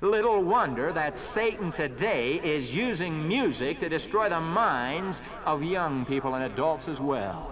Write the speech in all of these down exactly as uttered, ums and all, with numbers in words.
Little wonder that Satan today is using music to destroy the minds of young people and adults as well.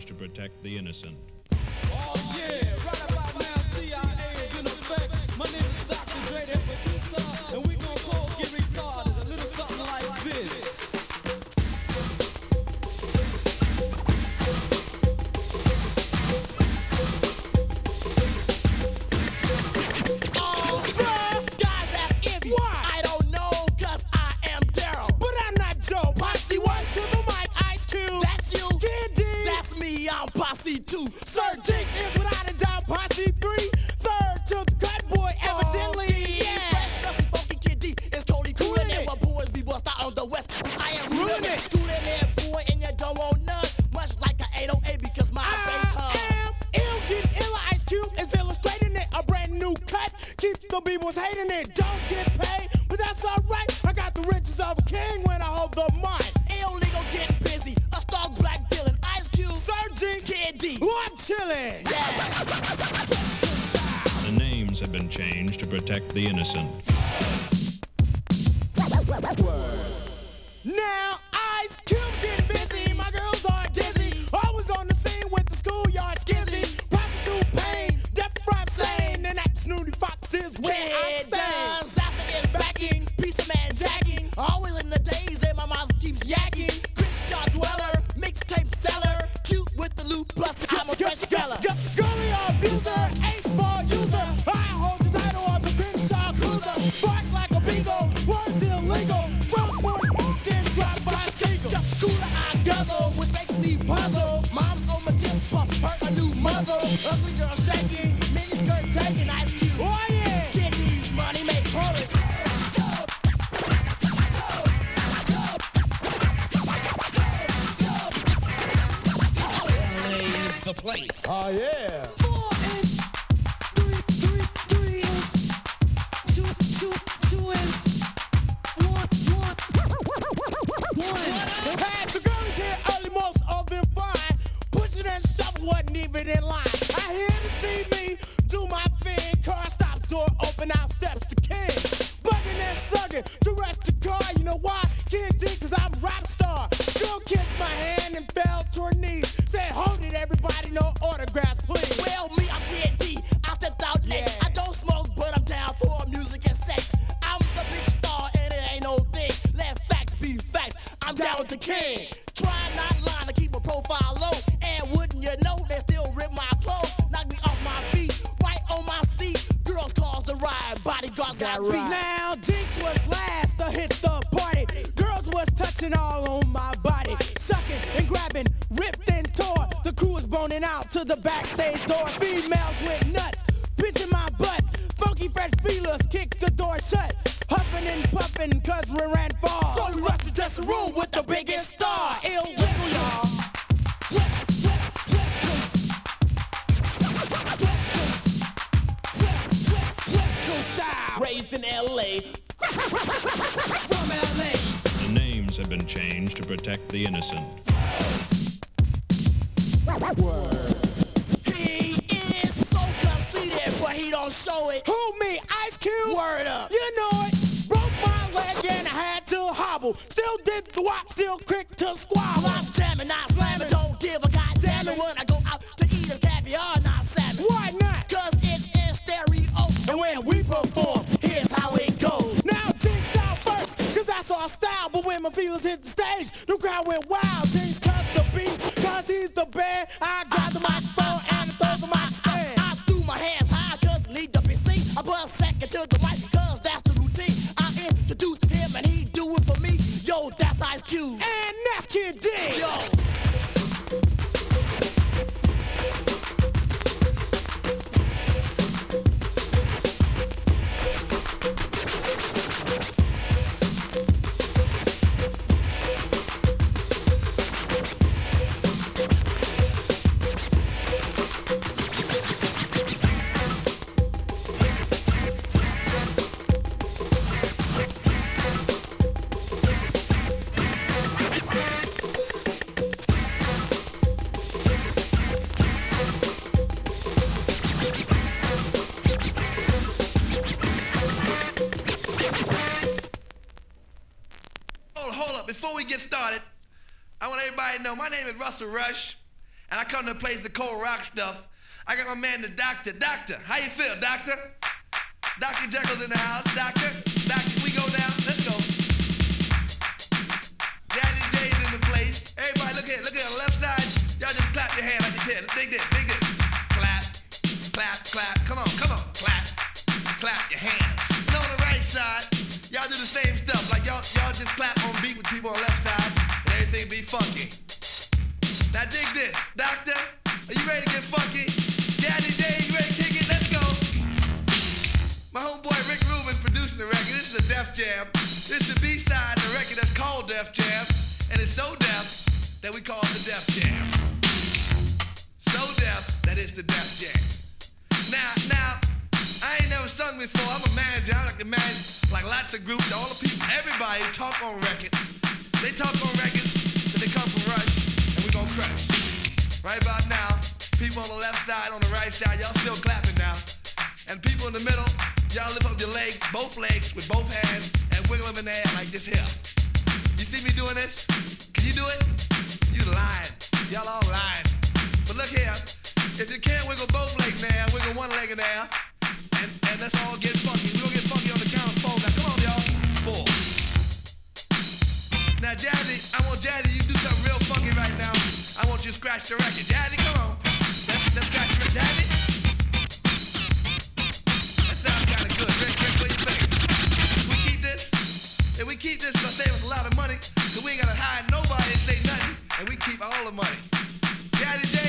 change to protect the innocent. Oh yeah, right about now C I A is in effect. My name is Doctor Dre, the producer, and we gon' call Get Retarded a little something like this. Before we get started, I want everybody to know my name is Russell Rush, and I come to a place that cold rock stuff. I got my man the doctor. Doctor, how you feel, doctor? Doctor Jekyll's in the house. Doctor, doctor, we go down. Let's go. Jazzy J's in the place. Everybody, look here, look here on the left side. Y'all just clap your hand like you said. Dig this, dig this. Clap, clap, clap. Come on, come on. Clap, clap your hands. And on the right side, y'all do the same stuff. Like y'all, y'all just clap on beat with people on the left side, and everything be funky. Now dig this, doctor. Are you ready to get funky? Jazzy J, you ready to kick it? Let's go. My homeboy Rick Rubin producing the record. This is a Def Jam. This is the B-side of the record that's called Def Jam. And it's so deaf that we call it the Def Jam. So deaf that it's the Def Jam. Now, now, I ain't never sung before. I'm a manager. I like to manage like lots of groups. All the people, everybody talk on records. They talk on records that they come from Rush, and we gon' crush. Right about now, people on the left side, on the right side, y'all still clapping now. And people in the middle, y'all lift up your legs, both legs, with both hands, and wiggle them in the air like this here. You see me doing this? Can you do it? You lying. Y'all all lying. But look here, if you can't wiggle both legs in the air, wiggle one leg in the air, and, and let's all get funky. We're gonna get funky on the count of four. Now come on, y'all. Four. Now Jazzy, I want Jazzy, you do something real funky right now. I want you to scratch the record. Jazzy, come on. Let's, let's scratch the record. Jazzy. That sounds kind of good. Rick, Rick, what do you think? If we keep this, if we keep this, it's going to save us a lot of money, because we ain't got to hire nobody and say nothing, and we keep all the money. Jazzy J.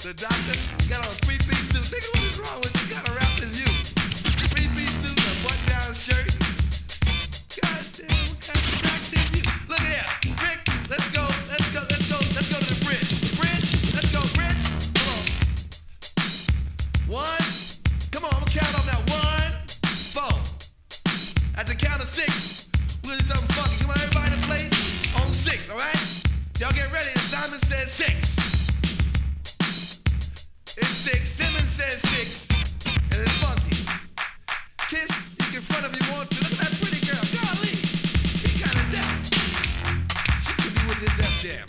The doctor got on a three-piece suit. Nigga, what is wrong with you? Got a rap as you. Three-piece suit, a button-down shirt. God damn, what kind of doctor is you? Look at that. Rick, let's go, let's go, let's go, let's go to the bridge. Bridge, let's go, bridge. Come on. One. Come on, I'm gonna count off that. One, four. At the count of six, we'll do something funky. Come on, everybody in the place on six, all right? Y'all get ready. Simon said six. It's six, Simmons says six, and it's funky. Kiss, you can front if you want to. Look at that pretty girl, golly, she kinda deaf. She could be with this Def Jam.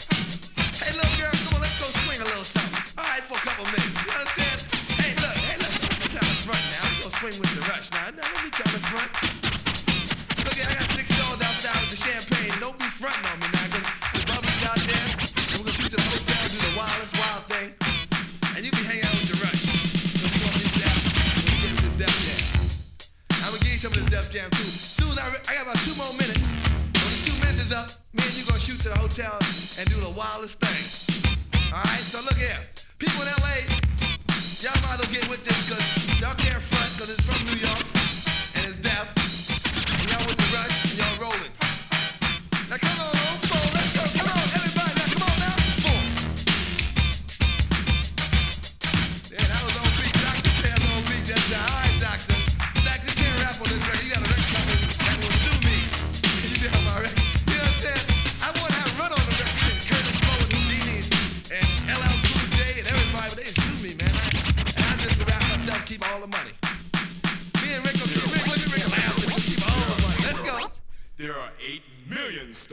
Hey little girl, come on, let's go swing a little something. Alright, for a couple minutes, you understand? Hey look, hey look, I'm trying to front now. I'm gonna swing with the Rush now. Now let me try to front. Look at, I got six dollars outside with the champagne. Don't be fronting on me now, cause the bubbly's out there. And we're gonna shoot to the hotel, do the wildest wild thing. And you can hang out with the Rush. So we want this Def, we get this Def Jam. I'm gonna give you some of this Def Jam too. Soon as I, re- I got about two more minutes. When the two minutes is up, me and you gonna shoot to the hotel and do the wildest thing. All right, so look here, people in L A, y'all might as well get with this, cause y'all can't front, cause it's from New York and it's Def. And y'all with the Rush and y'all rolling. Now come on, old soul, let's go, come on, everybody. Now come on now. I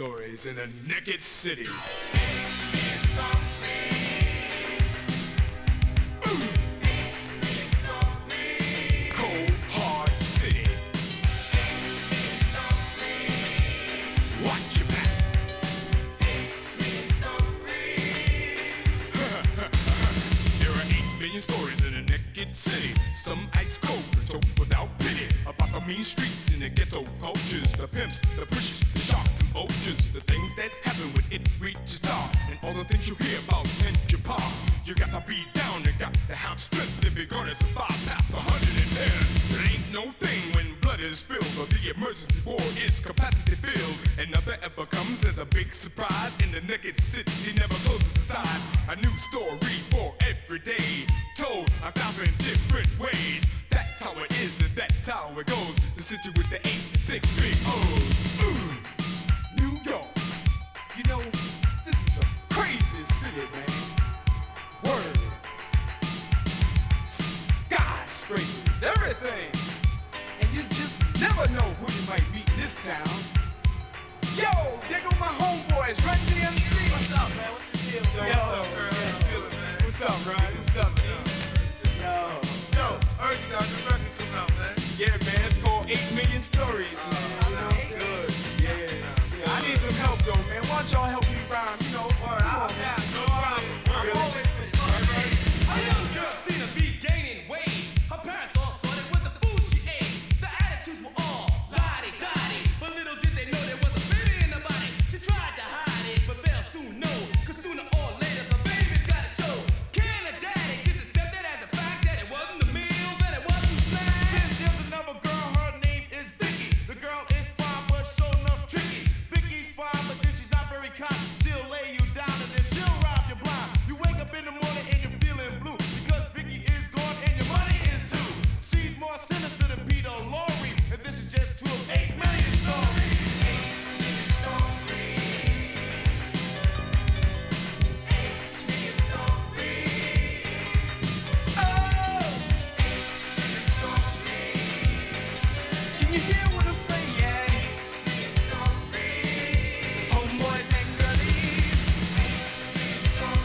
stories in a naked city. City, some ice cold and tote without pity. About the mean streets and the ghetto cultures, the pimps, the pushers, the sharks and vultures, the things that happen when it reaches dark, and all the things you hear about tend your paw. You got to be down and got to have strength if you're gonna survive past one hundred ten. There ain't no thing when blood is spilled or the emergency war is capacity filled, and nothing ever comes as a big surprise. In the naked city never closes its eyes. A new story for every day, told a thousand different ways. That's how it is and that's how it goes. The city with the eight and six big O's. Ooh, New York. You know, this is a crazy city, man. Word. Skyscrapers, everything. And you just never know who you might meet in this town. Yo, there go my homeboys, Run D M C. What's up, man? What's the deal, man? Yo, what's up, girl? How you feeling, man? What's up, Ryan? What's up, man? Yo. Yo, I heard you got a new record come out, man. Yeah, man, it's called eight million Stories, uh, man. Sounds good. Yeah. Sounds good. I need some help, though, man. Why don't y'all help me rhyme, you know? Or I'll have no problem. Really? Right, right. A young girl seen a beat gaining weight. Her parents all thought it was the food she ate. The attitudes were all la-di-da-di, but little did they know there was a baby in the body. She tried to hide it, but they'll soon know. Cause sooner or later, the baby's gotta show. Can a daddy just accept it as a fact that it wasn't the meal, that it wasn't snack? Then there's another girl, her name is Vicky. The girl is fine, but sure enough tricky. Vicky's fine, but then she's not very kind. She'll lay you down and then she'll rob you blind. You wake up in the morning and you're feeling blue, because Vicky is gone and your money is too. She's more sinister than Peter Lorre, and this is just two of eight million stories. Can you hear what I say? Yeah. Homeboys and girlies. Sing, sing a song.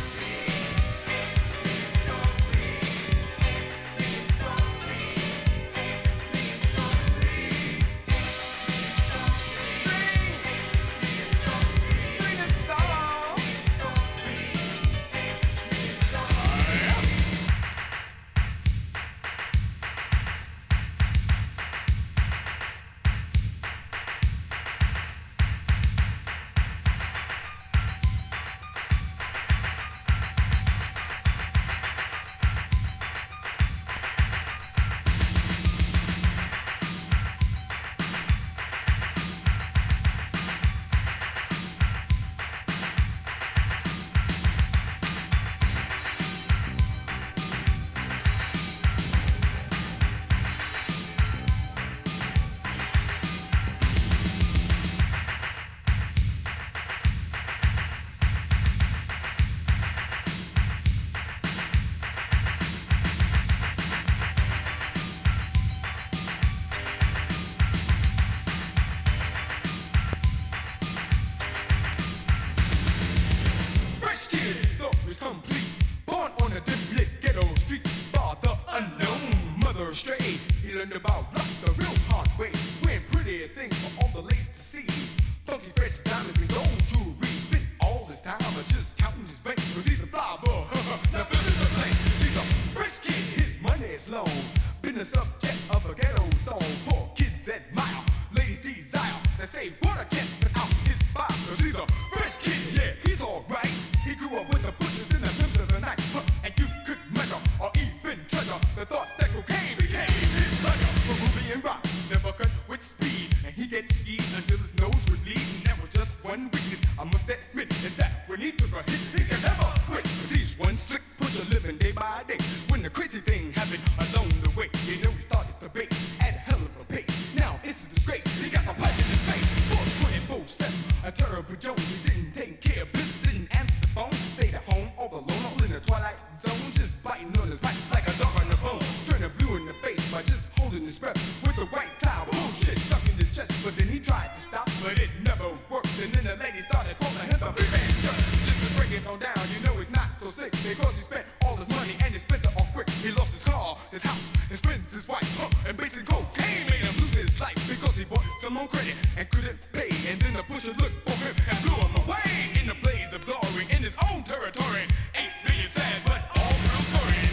Fresh kid stories complete. Born on a dimlit ghetto street, father unknown, mother straight. He learned about life the real hard way, wearing prettier things for all the ladies to see. Funky fresh diamonds and gold jewelry. Spent all his time on just counting his bank, cause he's a fly boy. Now feeling the blank. He's a fresh kid, his money is long. Been the subject of a ghetto song. Poor kids admire, ladies desire. They say what I can't put out his vibe, cause he's a fresh kid, yeah, he's alright. He grew up with the pushes and the pimps of the night, huh, and you could measure or even treasure the thought that cocaine became his pleasure. But Ruby and Rock never cut with speed, and he gets skied until his nose would bleed. And that was just one weakness, I must admit, is that when he took a hit, he could never quit. Cause he's one slick pusher living day by day. When the crazy thing happened along the way, you know he started the base at a hell of a pace. Now it's a disgrace, he got the pipe in his face. For twenty-four seven, a terrible Jones, he didn't take care of business, didn't answer the phone. Stayed at home all alone, all in the twilight zone, just biting on his back like a dog on the bone. Turning blue in the face by just holding his breath with the white cloud bullshit stuck in his chest. But then he tried to stop, but it never worked. And in the late stick on down, you know he's not so slick, because he spent all his money and he spent it all quick. He lost his car, his house, his friends, his wife, huh, and basic cocaine made him lose his life, because he bought some on credit and couldn't pay, and then the pusher looked for him and blew him away in the blaze of glory in his own territory. Eight million sad, but all real stories.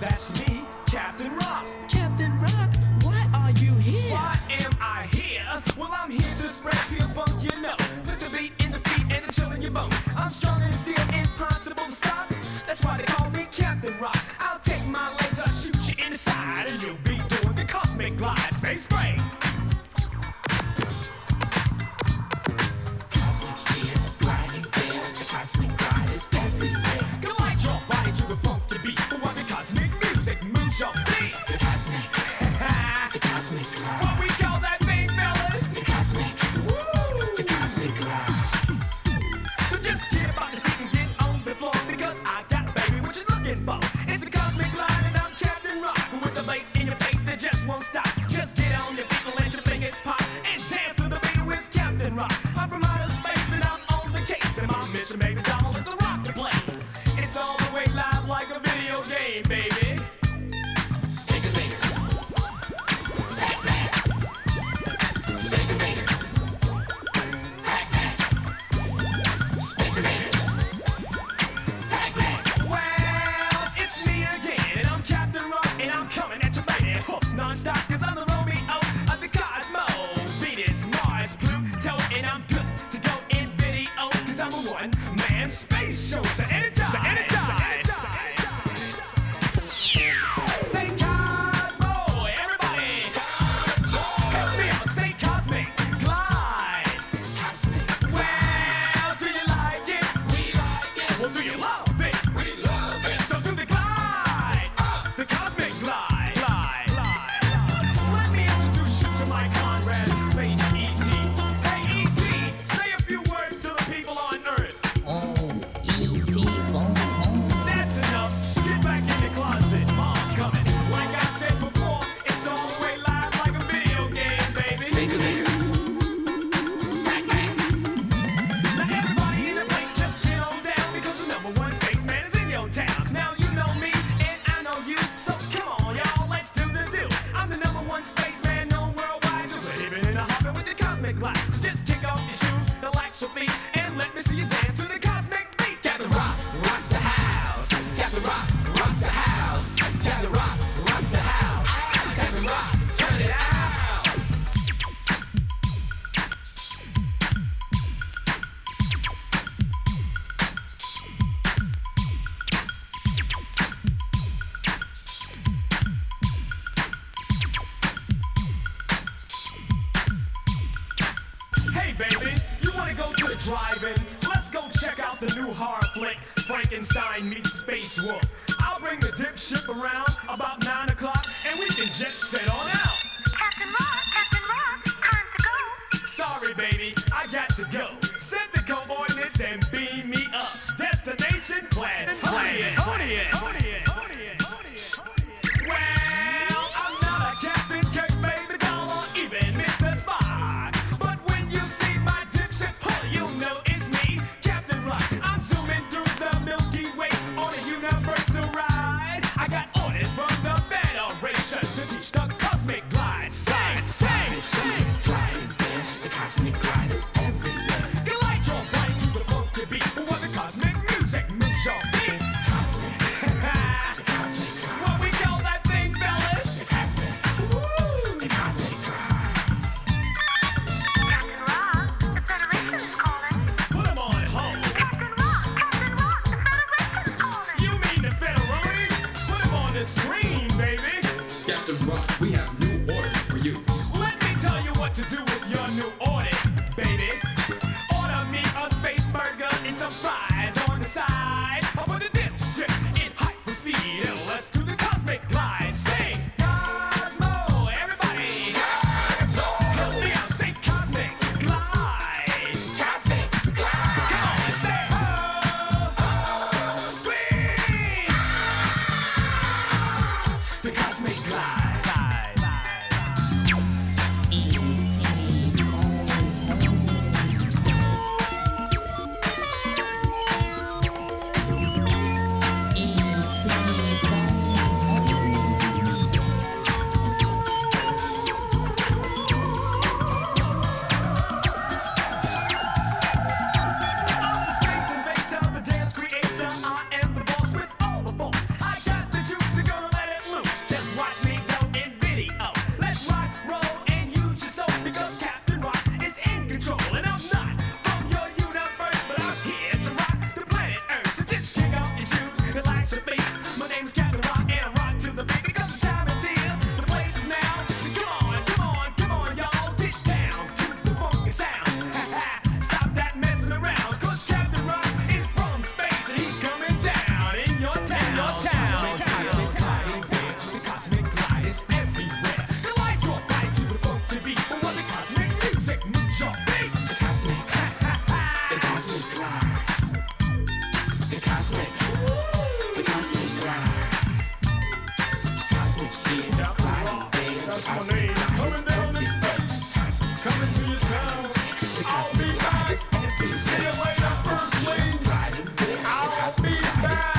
That's me, Captain Rock. Captain Rock, why are you here? Why am I here? Well, I'm here to spread pure funk, you know. Put the beat in the feet and the chill in your bone. I'm stronger than steel, impossible to stop. That's why they call me Captain Rock. I'll take my legs, I'll shoot you in the side, and you'll be doing the cosmic glide, space brain. The cosmic glide. that's my name. Coming down the steps, coming to your town. I'll be back if you see a way that's first place. I'll be back.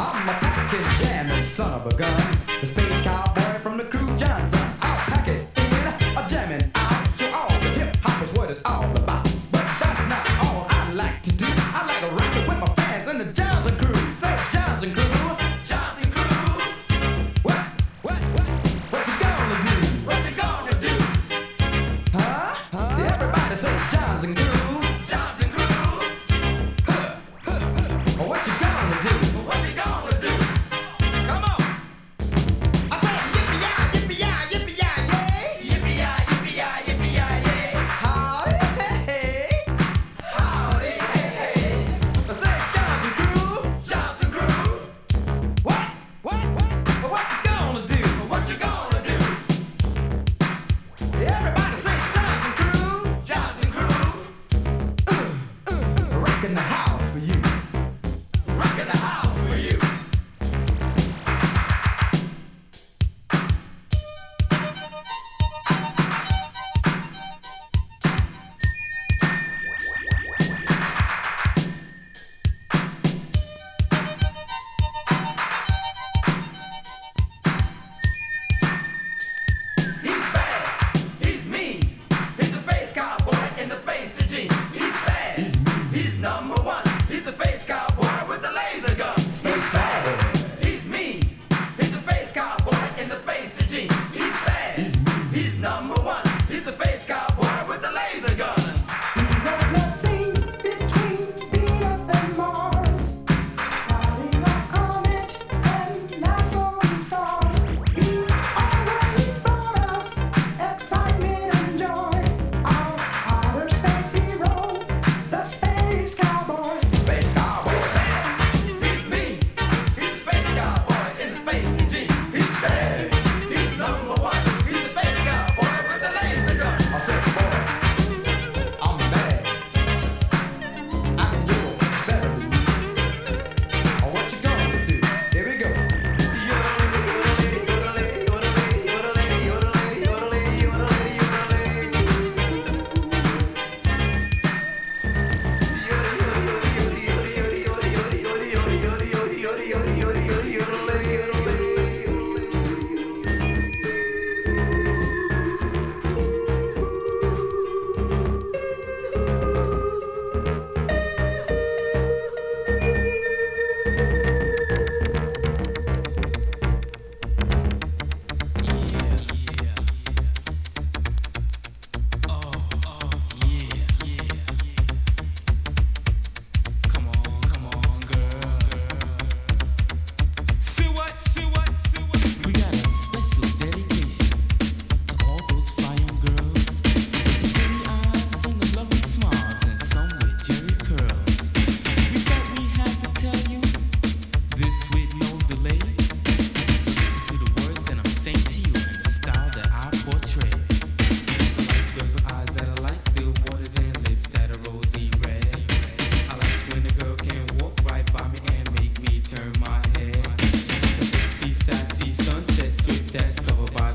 I'm a packin' jamming son of a gun, the space cowboy from the crew Johnson.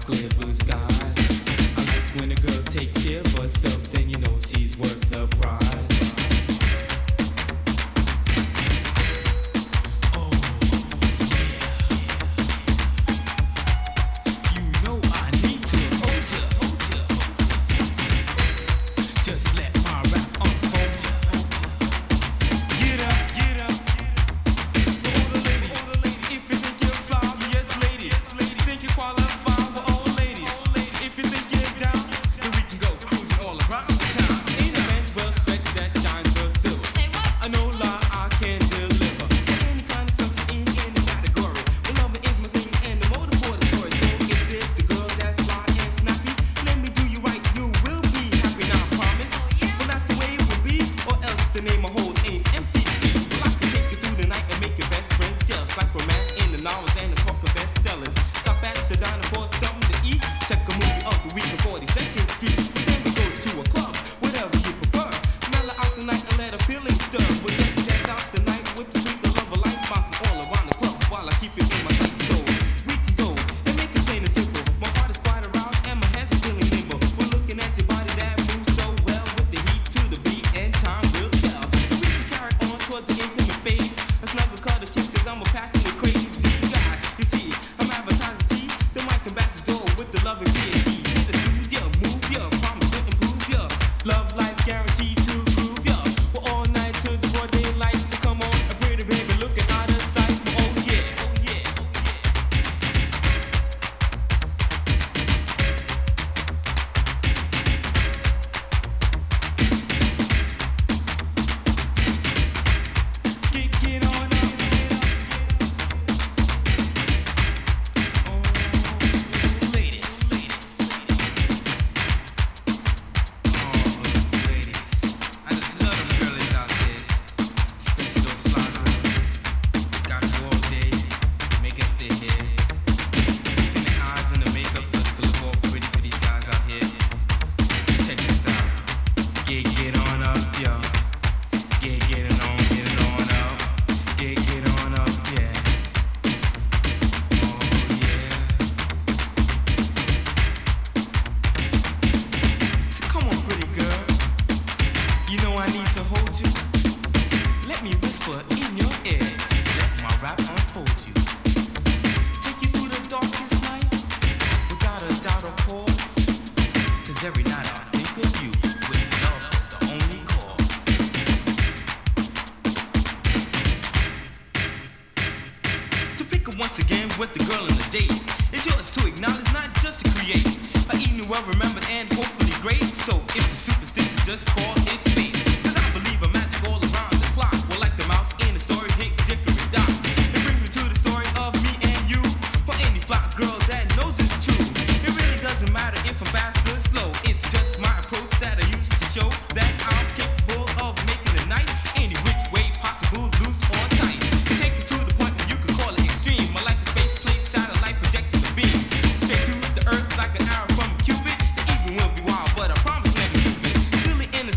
clear blue skies. I like when a girl takes care of herself, then you know she's worth the prize.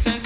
Sense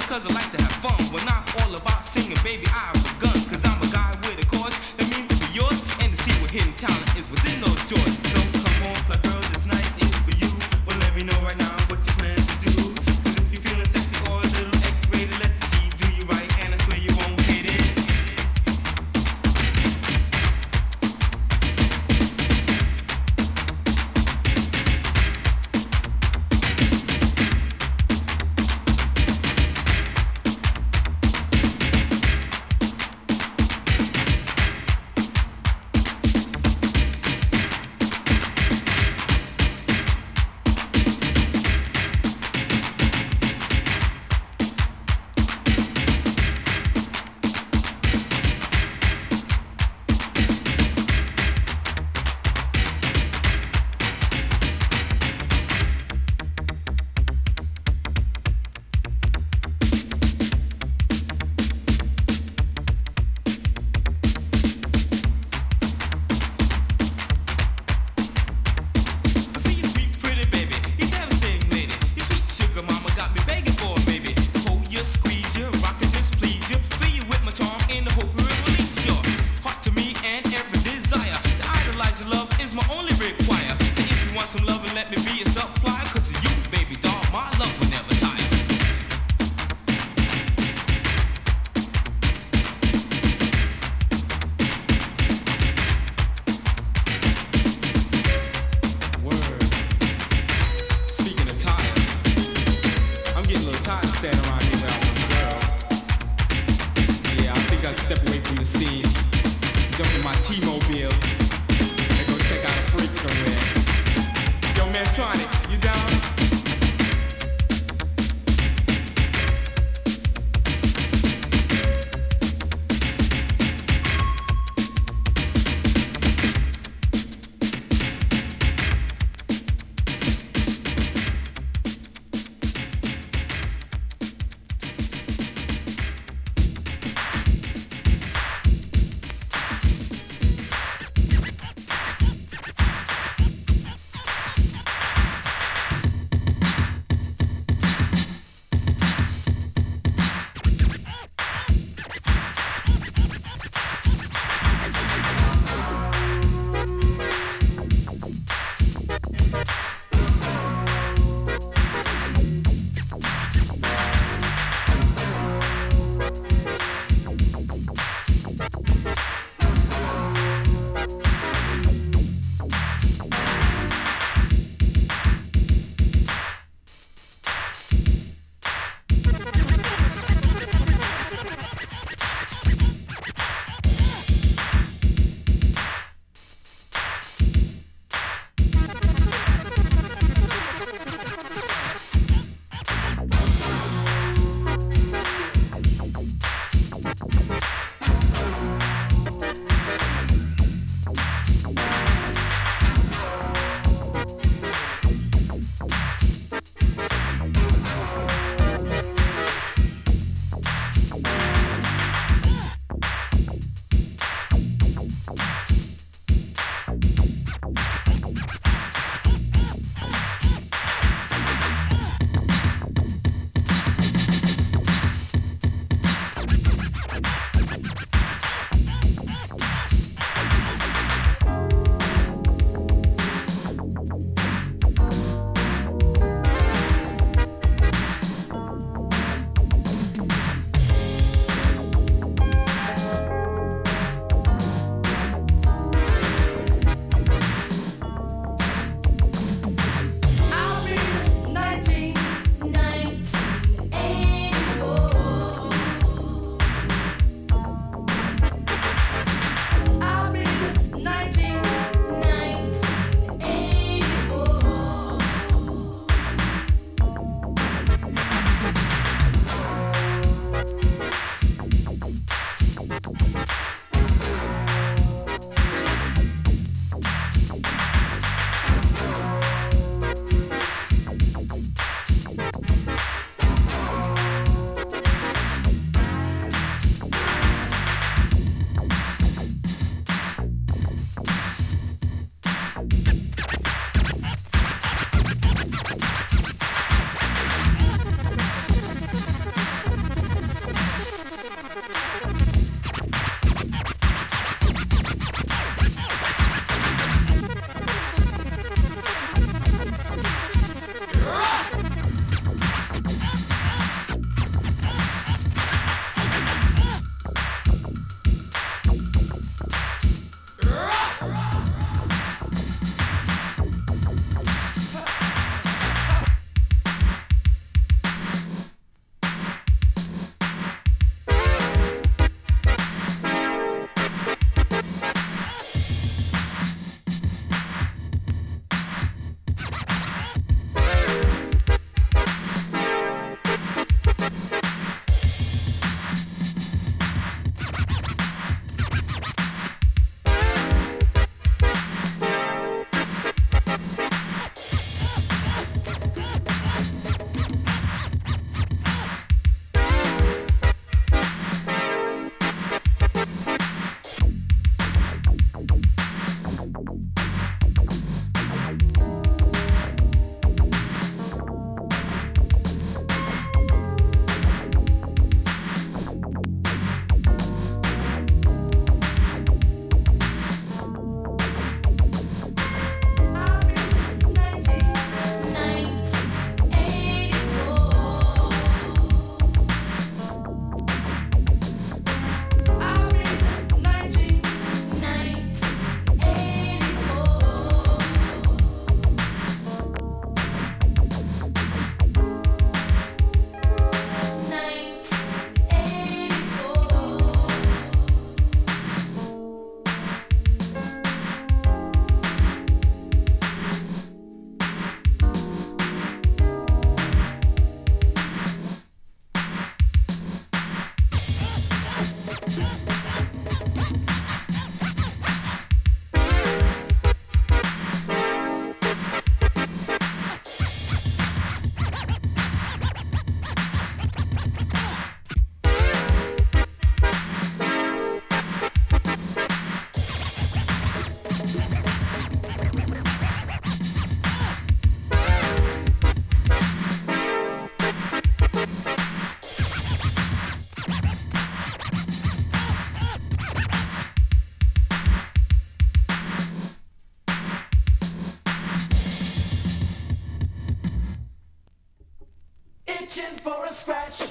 itching for a scratch.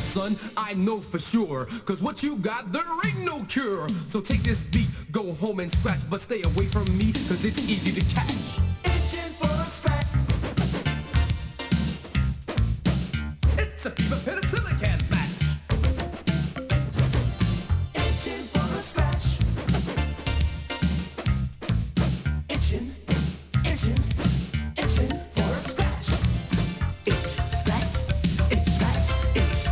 Son, I know for sure, cause what you got, there ain't no cure. So take this beat, go home and scratch, but stay away from me, cause it's easy to catch. Itching for a scratch. It's a fever penicillin can't match. Itching for a scratch. Itching, itching, itching for a scratch. Itch, scratch, itch, scratch, itch.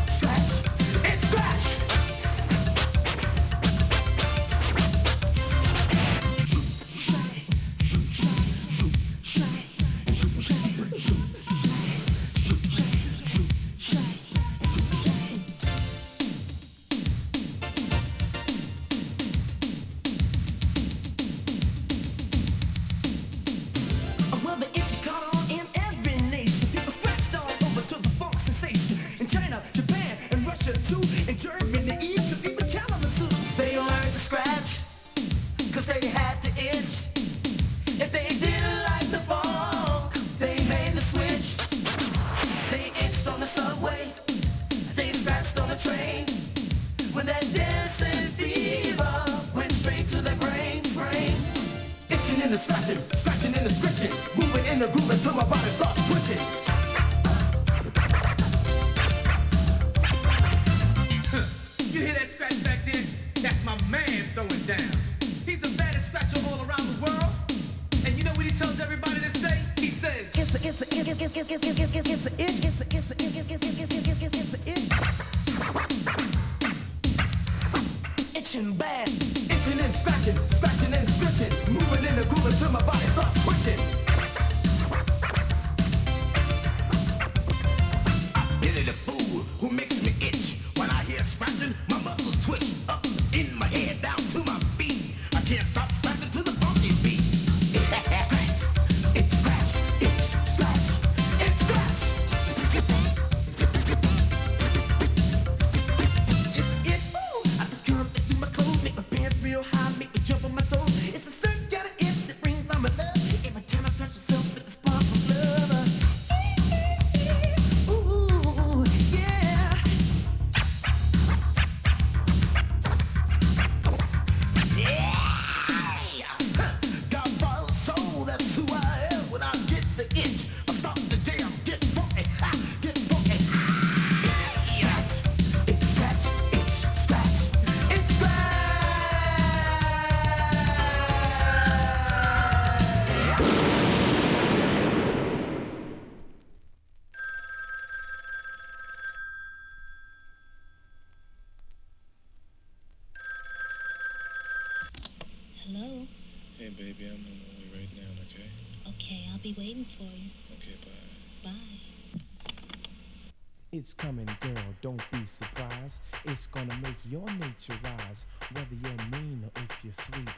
It's coming, girl, don't be surprised. It's gonna make your nature rise. Whether you're mean or if you're sweet,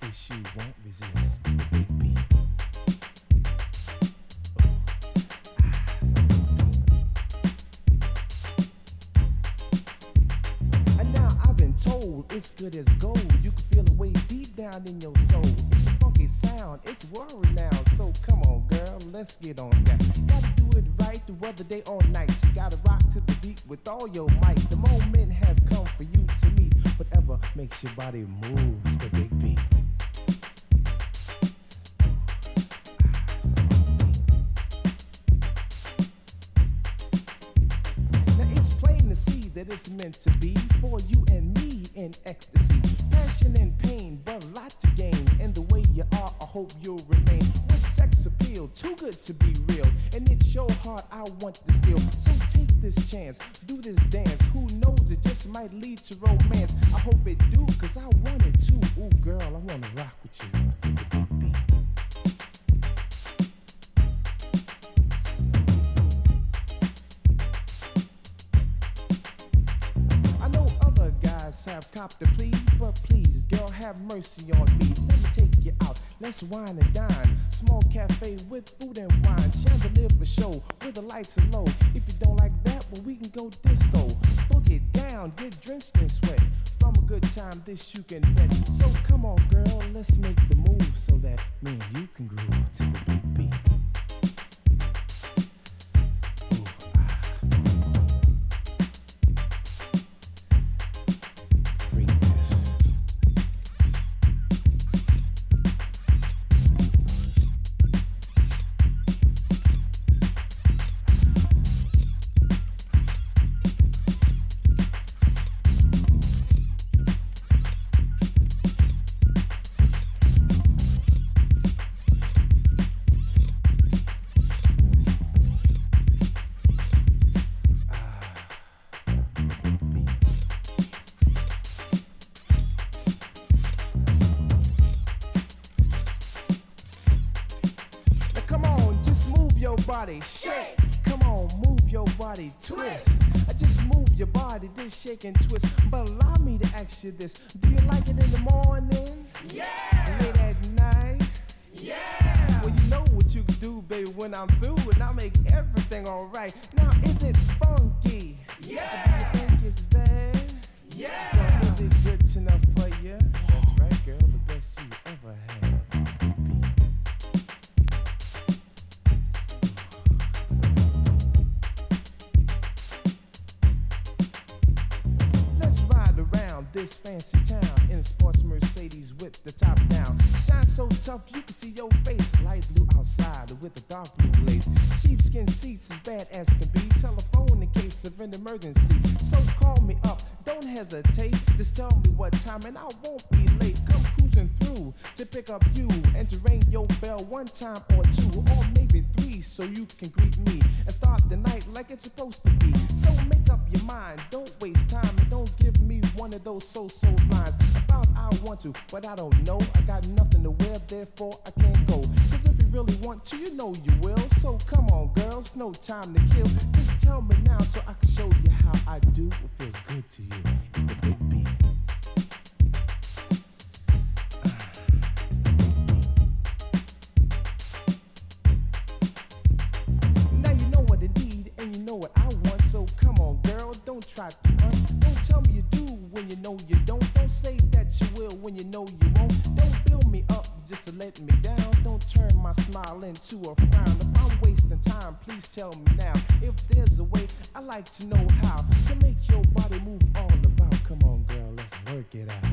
this you won't resist. It's the big beat. And now I've been told it's good as gold. You can feel it way deep down in your soul. It's a funky sound, it's world renowned. So come on, girl, let's get on that. Gotta do it right through other day or night. You gotta rock to the beat with all your might. The moment has come for you to meet. Whatever makes your body move, it's the big beat. Now it's plain to see that it's meant to be for you and me in ecstasy. Passion and pain, but a lot to gain. And the way you are, I hope you'll remain. With sex appeal, too good to be real. And it's your heart I want to steal. So take this chance, do this dance. Who knows, it just might lead to romance. I hope it do, cause I want it too. Ooh girl, I wanna rock with you. Have copped the plea, but please, girl, have mercy on me. Let me take you out, let's wine and dine. Small cafe with food and wine. Chandelier for show, where the lights are low. If you don't like that, well, we can go disco. Boogie down, get drenched in sweat. From a good time, this you can bet. So come on, girl, let's make the move so that me and you can groove to the big beat. Shake, come on, move your body, twist. I just move your body, this shake and twist. But allow me to ask you this: do you like it in the morning? Yeah. Late at night? Yeah. Well, you know what you can do, baby. When I'm through, and I make everything alright. Now, is it funky? Yeah. Do you think it's bad? Yeah. Or is it good enough for you? That's right, girl, the best you ever had. This fancy town in a sports Mercedes with the top down. Shine so tough you can see your face. Light blue outside with the dark blue lace. Sheepskin seats as bad as can be. Telephone in case of an emergency. So call me up, don't hesitate. Just tell me what time and I won't be late. Come cruising through to pick up you and to ring your bell one time or two or maybe three so you can greet me and start the night like it's supposed to be. So make up your mind, don't waste time and don't give me one of those so-so lines about I want to, but I don't know. I got nothing to wear, therefore I can't go. Cause if you really want to, you know you will. So come on, girls, no time to kill. Just tell me now so I can show you how I do. It feels good to you. It's the big beat. It's the big beat. Now you know what I need and you know what I want. So come on, girl, don't try to front. Don't tell me you do when you know you don't. Don't say that you will when you know you won't. Don't build me up just to let me down. Don't turn my smile into a frown. If I'm wasting time, please tell me now. If there's a way, I like to know how to make your body move all about. Come on, girl, let's work it out.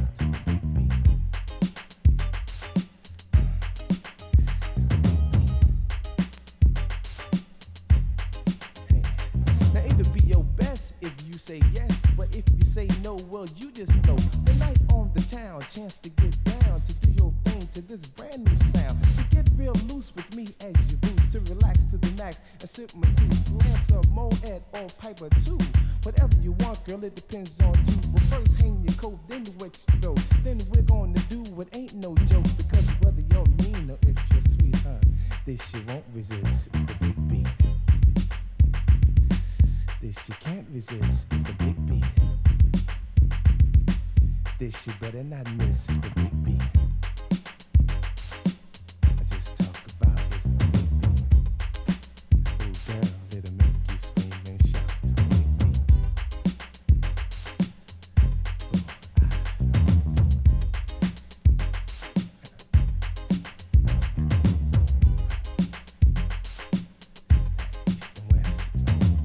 Say yes, but if you say no, well, you just know. The night on the town, chance to get down, to do your thing to this brand new sound. To get real loose with me as you boost, to relax to the max and sip my tea. Slant some Moed or pipe or two. Whatever you want, girl, it depends on you. Well, first hang your coat, then wet your throat. Then we're gonna do what ain't no joke. Because whether you're mean or if you're sweet, huh? This shit won't resist. It's the big beat. This she can't resist, it's the big beat. This she better not miss, it's the big beat. I just talk about this, the big beat. Oh girl, it'll make you scream and shout, it's the big beat. Ooh, ah, it's the big beat. East and West, it's the big beat.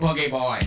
Boogie boy.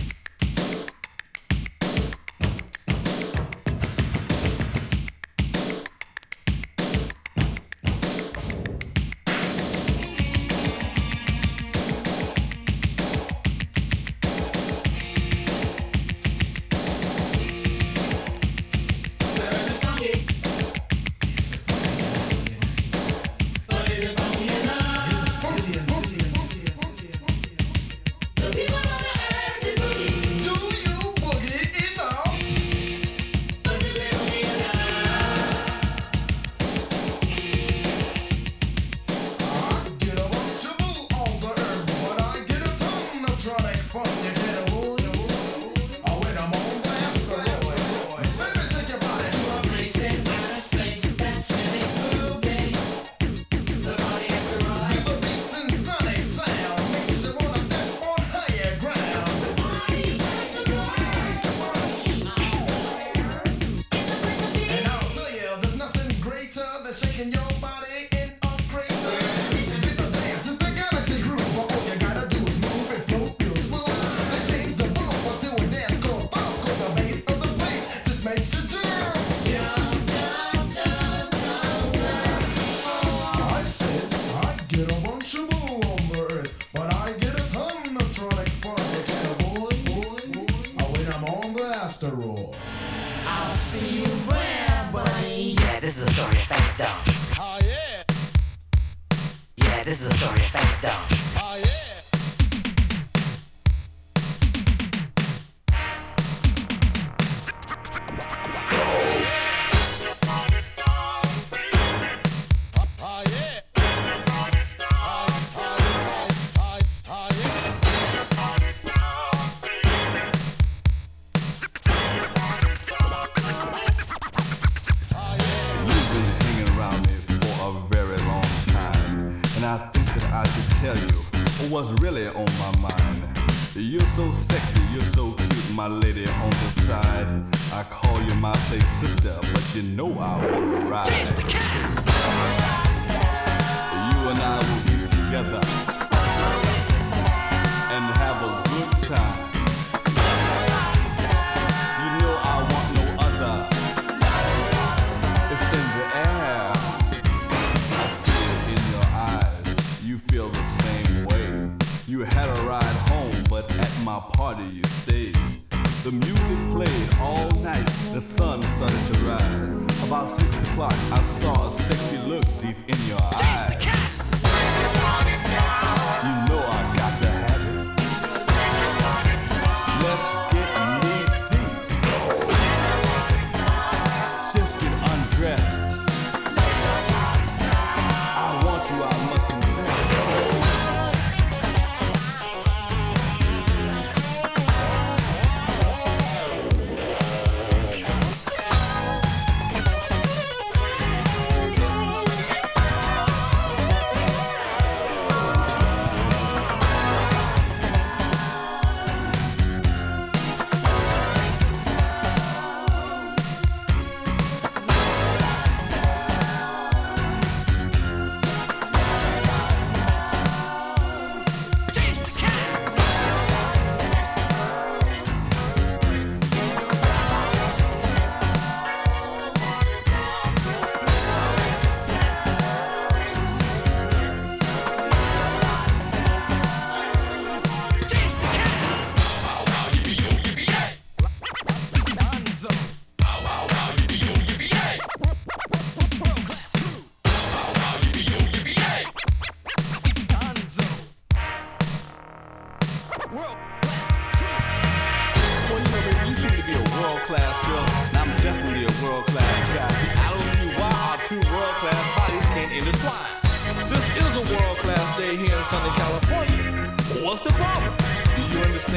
I saw a sexy look deep in your eyes.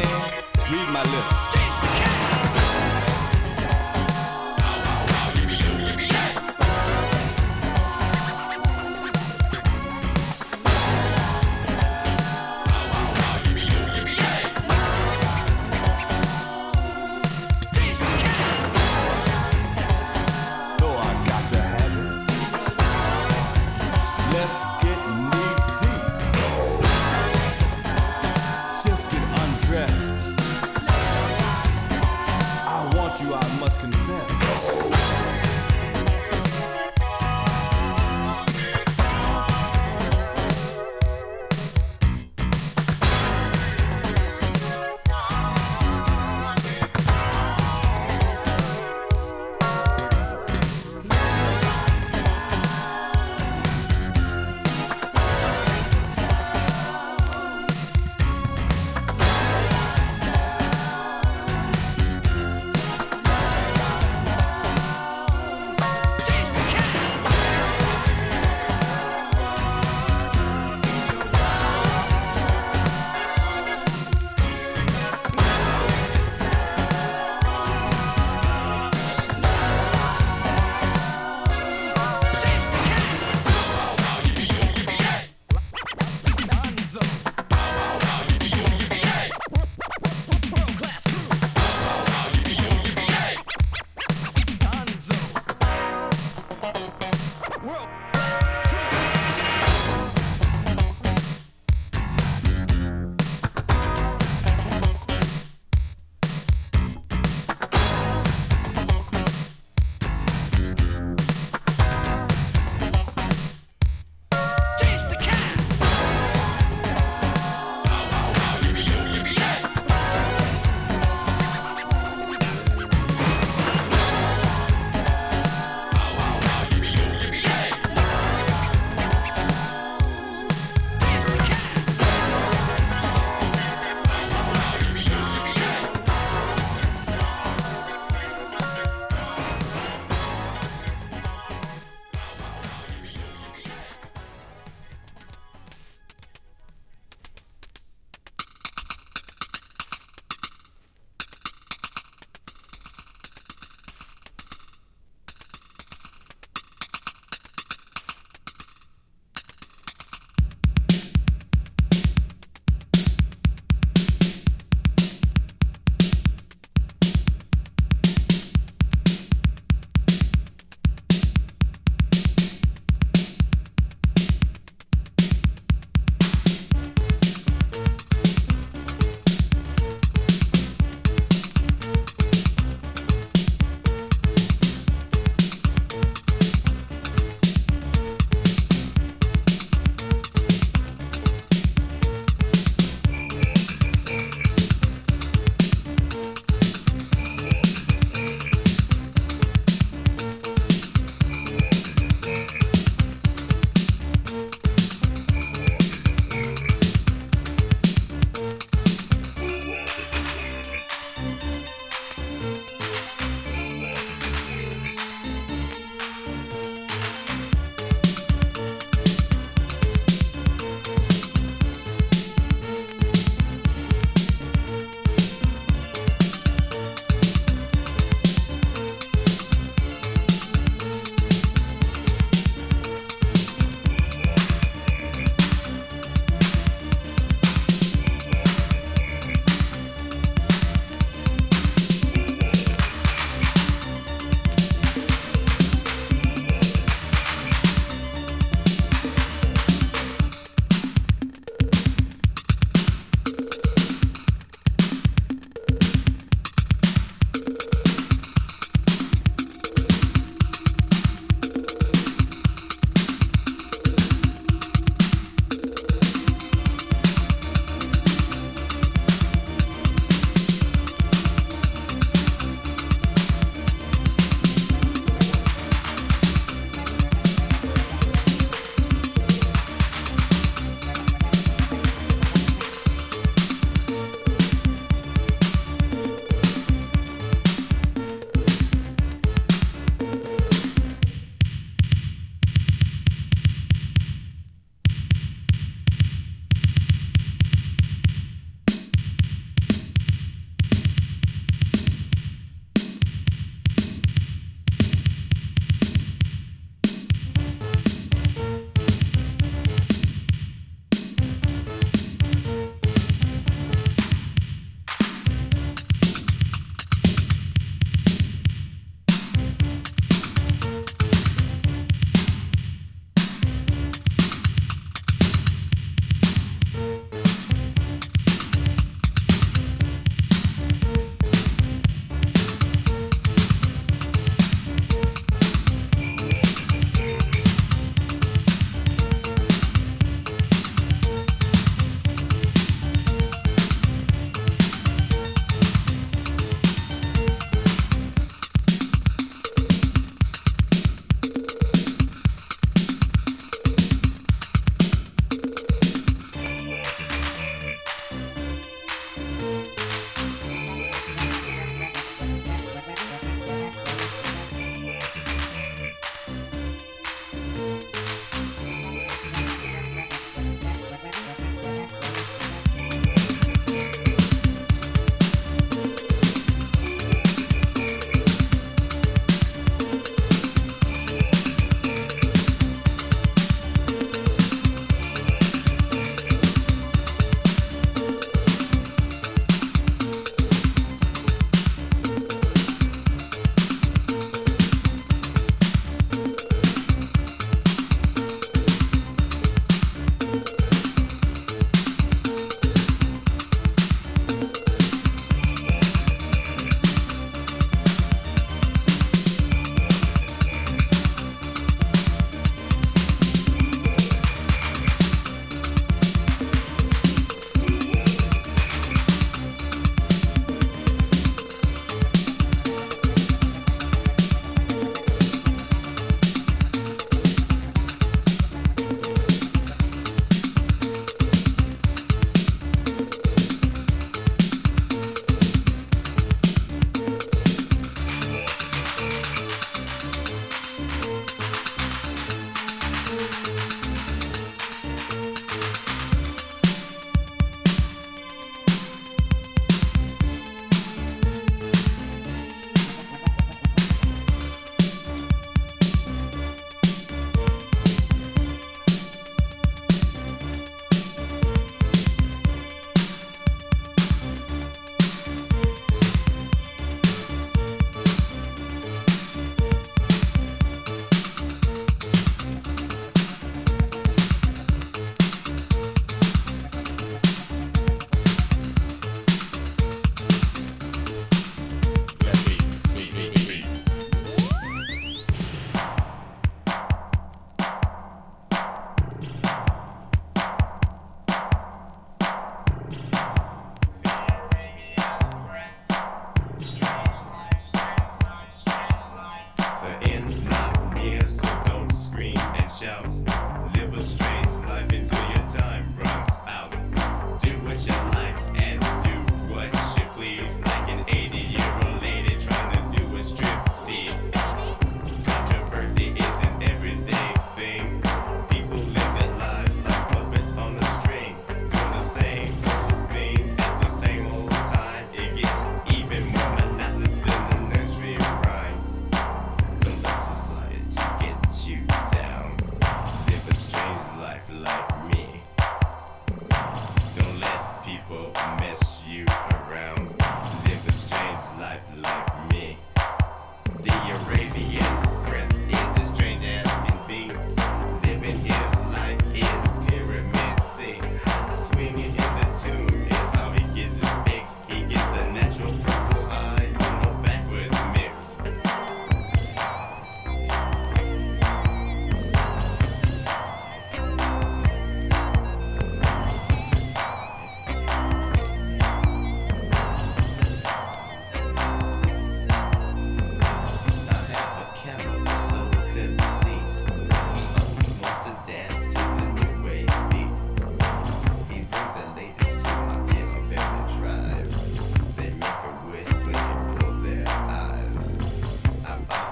saying? Read my lips. Dressed.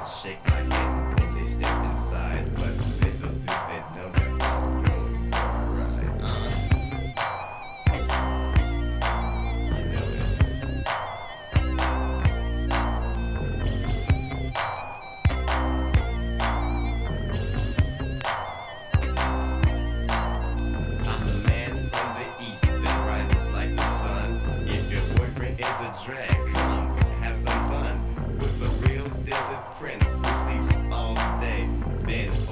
shake my head, think they step inside, but little do they know that I'll go for a ride. You know it. I'm a man from the east that rises like the sun. If your boyfriend is a drag, come have some fun with the real desert prince who sleeps all day, then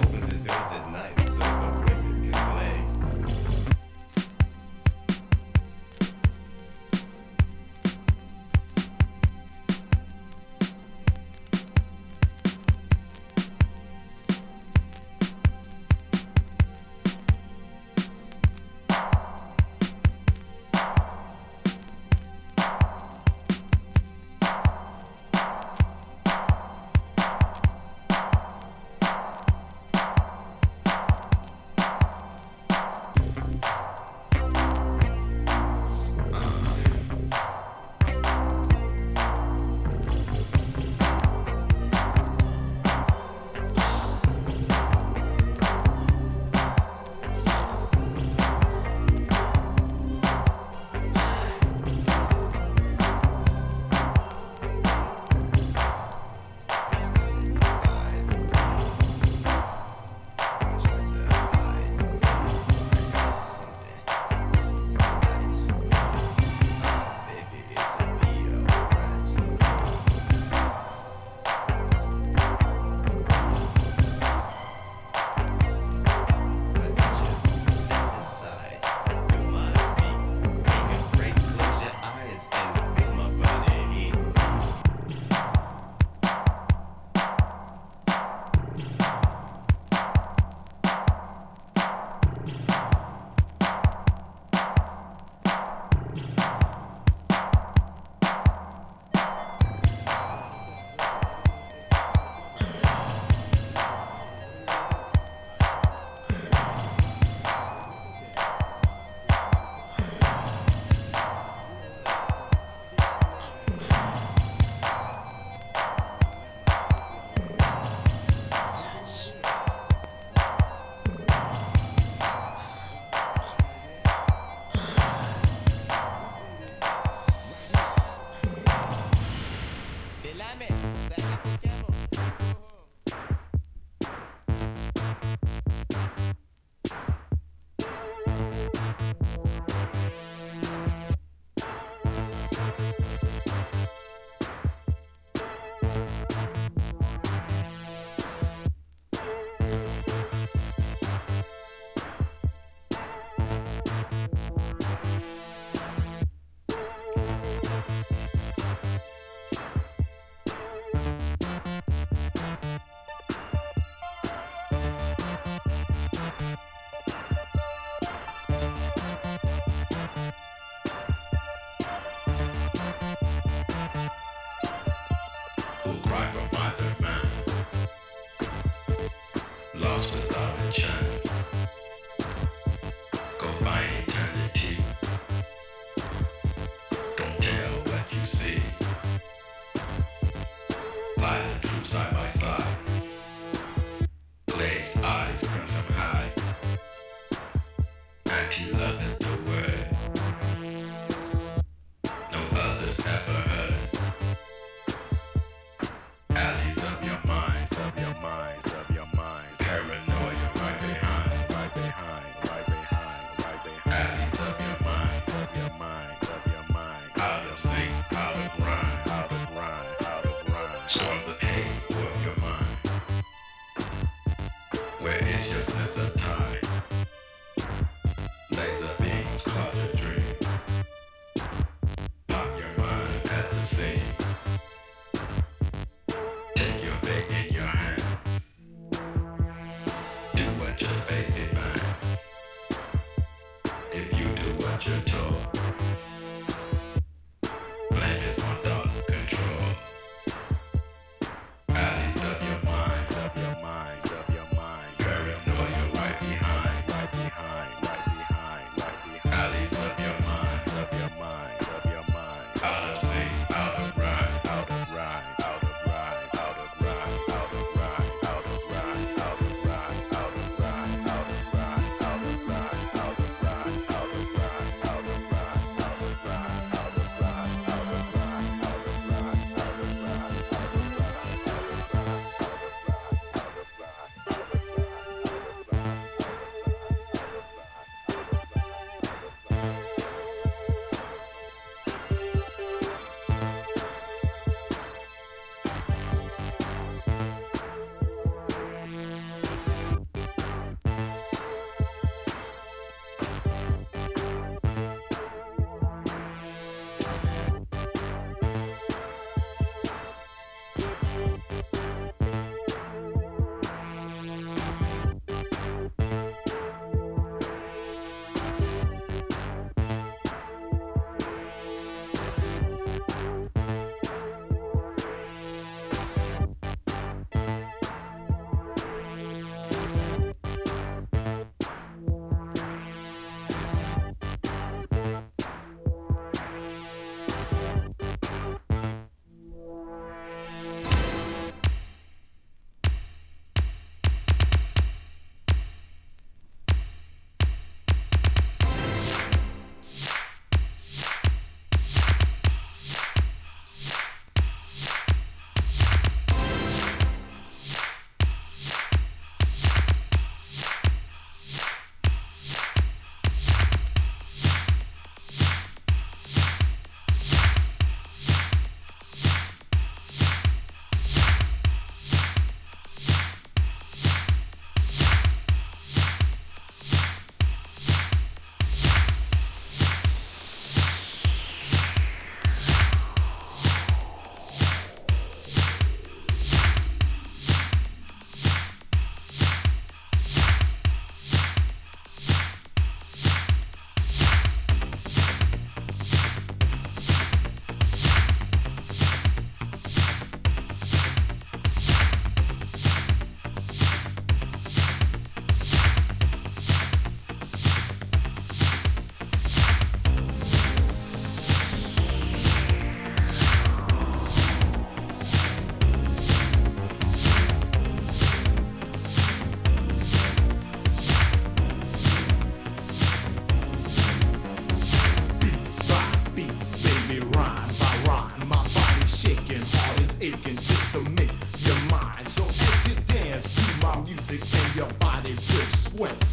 sweat.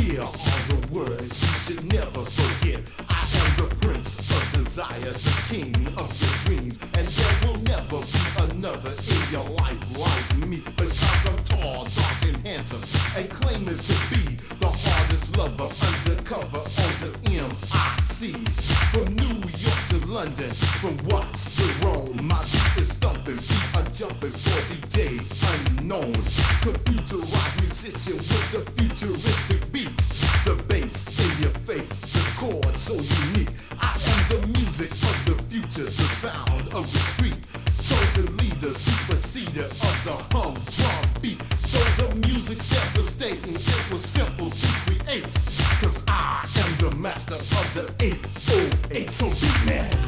Here are the words you should never forget. I am the prince of desire, the king of your dreams, and there will never be another in your life like me. Because I'm tall, dark, and handsome, and claiming to be the hardest lover undercover on the M I C. From New York to London, from Watts to Rome, my beat is thumping, beat a jumping for D J unknown. Computerized musician with the futuristic beats, the bass in your face, the chord so unique. I am the music of the future, the sound of the street. Chosen leader, superseder of the humdrum beat. Though the music's devastating, it was simple to create, cause I am the master of the eight oh eight. So beat me.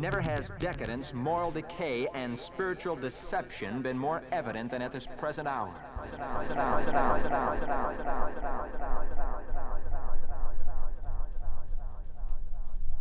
Never has decadence, moral decay, and spiritual deception been more evident than at this present hour.